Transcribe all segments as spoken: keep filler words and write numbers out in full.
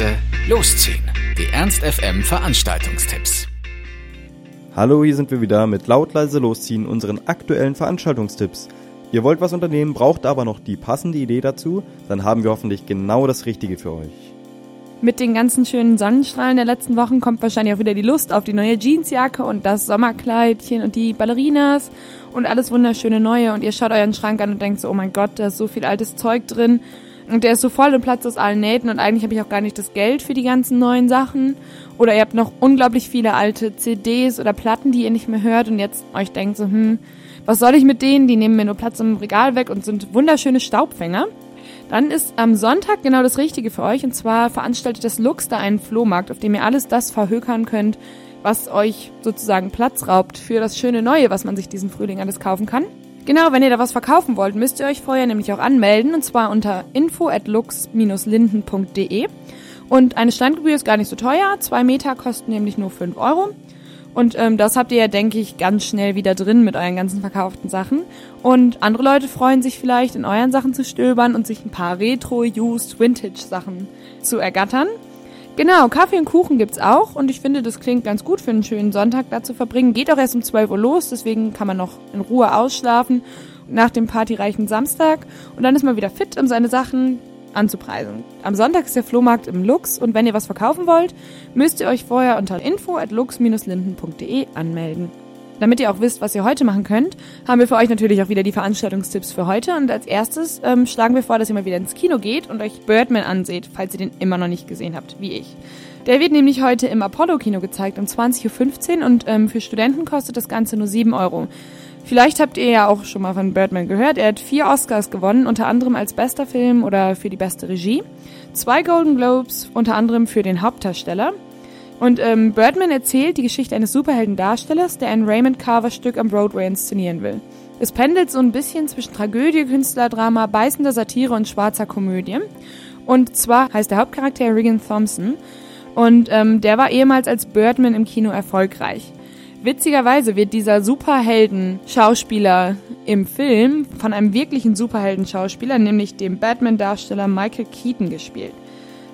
Reise losziehen. Die Ernst F M Veranstaltungstipps. Hallo, hier sind wir wieder mit Laut leise losziehen, unseren aktuellen Veranstaltungstipps. Ihr wollt was unternehmen, braucht aber noch die passende Idee dazu, dann haben wir hoffentlich genau das Richtige für euch. Mit den ganzen schönen Sonnenstrahlen der letzten Wochen kommt wahrscheinlich auch wieder die Lust auf die neue Jeansjacke und das Sommerkleidchen und die Ballerinas und alles wunderschöne Neue. Und ihr schaut euren Schrank an und denkt so, oh mein Gott, da ist so viel altes Zeug drin. Und der ist so voll und platzt aus allen Nähten und eigentlich habe ich auch gar nicht das Geld für die ganzen neuen Sachen. Oder ihr habt noch unglaublich viele alte C Ds oder Platten, die ihr nicht mehr hört und jetzt euch denkt so, hm, was soll ich mit denen? Die nehmen mir nur Platz im Regal weg und sind wunderschöne Staubfänger. Dann ist am Sonntag genau das Richtige für euch. Und zwar veranstaltet das Lux da einen Flohmarkt, auf dem ihr alles das verhökern könnt, was euch sozusagen Platz raubt für das schöne Neue, was man sich diesen Frühling alles kaufen kann. Genau, wenn ihr da was verkaufen wollt, müsst ihr euch vorher nämlich auch anmelden. Und zwar unter info at lux dash linden punkt de. Und eine Standgebühr ist gar nicht so teuer. Zwei Meter kosten nämlich nur fünf Euro. Und ähm, das habt ihr ja, denke ich, ganz schnell wieder drin mit euren ganzen verkauften Sachen. Und andere Leute freuen sich vielleicht, in euren Sachen zu stöbern und sich ein paar Retro-Used-Vintage-Sachen zu ergattern. Genau, Kaffee und Kuchen gibt's auch. Und ich finde, das klingt ganz gut für einen schönen Sonntag da zu verbringen. Geht auch erst um zwölf Uhr los, deswegen kann man noch in Ruhe ausschlafen nach dem partyreichen Samstag. Und dann ist man wieder fit, um seine Sachen anzupreisen. Am Sonntag ist der Flohmarkt im Lux und wenn ihr was verkaufen wollt, müsst ihr euch vorher unter info at lux dash linden punkt de anmelden. Damit ihr auch wisst, was ihr heute machen könnt, haben wir für euch natürlich auch wieder die Veranstaltungstipps für heute und als erstes ähm, schlagen wir vor, dass ihr mal wieder ins Kino geht und euch Birdman anseht, falls ihr den immer noch nicht gesehen habt, wie ich. Der wird nämlich heute im Apollo-Kino gezeigt um zwanzig Uhr fünfzehn und ähm, für Studenten kostet das Ganze nur sieben Euro. Vielleicht habt ihr ja auch schon mal von Birdman gehört. Er hat vier Oscars gewonnen, unter anderem als bester Film oder für die beste Regie. Zwei Golden Globes, unter anderem für den Hauptdarsteller. Und ähm, Birdman erzählt die Geschichte eines Superhelden-Darstellers, der ein Raymond Carver-Stück am Broadway inszenieren will. Es pendelt so ein bisschen zwischen Tragödie, Künstlerdrama, beißender Satire und schwarzer Komödie. Und zwar heißt der Hauptcharakter Regan Thompson. Und ähm, der war ehemals als Birdman im Kino erfolgreich. Witzigerweise wird dieser Superhelden-Schauspieler im Film von einem wirklichen Superhelden-Schauspieler, nämlich dem Batman-Darsteller Michael Keaton, gespielt.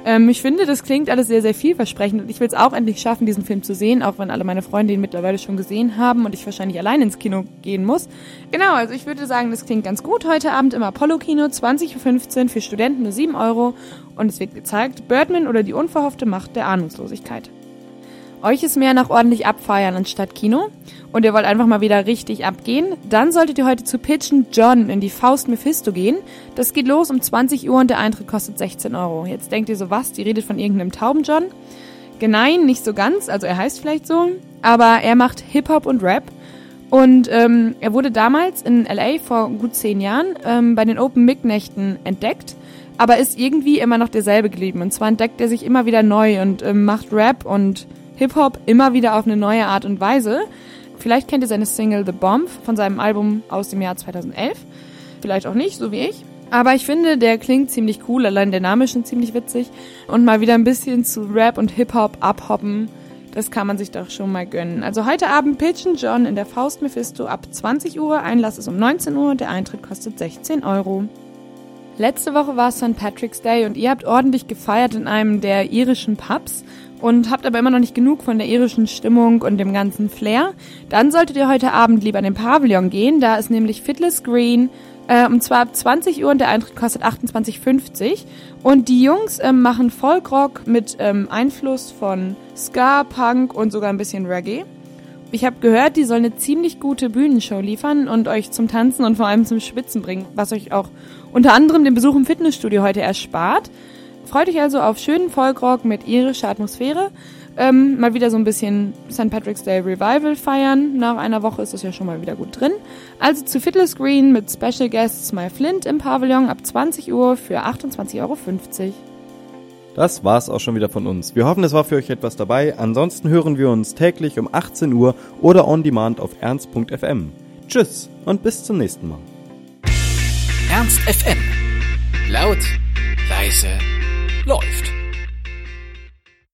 Ähm, ich finde, das klingt alles sehr, sehr vielversprechend und ich will es auch endlich schaffen, diesen Film zu sehen, auch wenn alle meine Freunde ihn mittlerweile schon gesehen haben und ich wahrscheinlich allein ins Kino gehen muss. Genau, also ich würde sagen, das klingt ganz gut. Heute Abend im Apollo-Kino, zwanzig Uhr fünfzehn, für Studenten nur sieben Euro und es wird gezeigt, Birdman oder die unverhoffte Macht der Ahnungslosigkeit. Euch ist mehr nach ordentlich abfeiern anstatt Kino und ihr wollt einfach mal wieder richtig abgehen, dann solltet ihr heute zu Pigeon John in die Faust Mephisto gehen. Das geht los um zwanzig Uhr und der Eintritt kostet sechzehn Euro. Jetzt denkt ihr so, was, die redet von irgendeinem Tauben-John? Nein, nicht so ganz, also er heißt vielleicht so, aber er macht Hip-Hop und Rap. Und ähm, er wurde damals in L A vor gut zehn Jahren ähm, bei den Open-Mic-Nächten entdeckt, aber ist irgendwie immer noch derselbe geblieben. Und zwar entdeckt er sich immer wieder neu und ähm, macht Rap und Hip-Hop immer wieder auf eine neue Art und Weise. Vielleicht kennt ihr seine Single The Bomb von seinem Album aus dem Jahr zweitausendelf. Vielleicht auch nicht, so wie ich. Aber ich finde, der klingt ziemlich cool, allein der Name ist schon ziemlich witzig. Und mal wieder ein bisschen zu Rap und Hip-Hop abhoppen, das kann man sich doch schon mal gönnen. Also heute Abend Pigeon John in der Faust Mephisto ab zwanzig Uhr, Einlass ist um neunzehn Uhr und der Eintritt kostet sechzehn Euro. Letzte Woche war es Sankt Patrick's Day und ihr habt ordentlich gefeiert in einem der irischen Pubs und habt aber immer noch nicht genug von der irischen Stimmung und dem ganzen Flair. Dann solltet ihr heute Abend lieber in den Pavillon gehen, da ist nämlich Fiddler's Green äh, und zwar ab zwanzig Uhr und der Eintritt kostet achtundzwanzig Euro fünfzig. Und die Jungs ähm, machen Folkrock mit ähm, Einfluss von Ska, Punk und sogar ein bisschen Reggae. Ich habe gehört, die soll eine ziemlich gute Bühnenshow liefern und euch zum Tanzen und vor allem zum Schwitzen bringen, was euch auch unter anderem den Besuch im Fitnessstudio heute erspart. Freut euch also auf schönen Folkrock mit irischer Atmosphäre. Ähm, mal wieder so ein bisschen Sankt Patrick's Day Revival feiern. Nach einer Woche ist das ja schon mal wieder gut drin. Also zu Fiddler's Green mit Special Guests My Flint im Pavillon ab zwanzig Uhr für achtundzwanzig Euro fünfzig. Das war's auch schon wieder von uns. Wir hoffen, es war für euch etwas dabei. Ansonsten hören wir uns täglich um achtzehn Uhr oder on demand auf ernst punkt f m. Tschüss und bis zum nächsten Mal. Ernst F M. Laut, leise, läuft.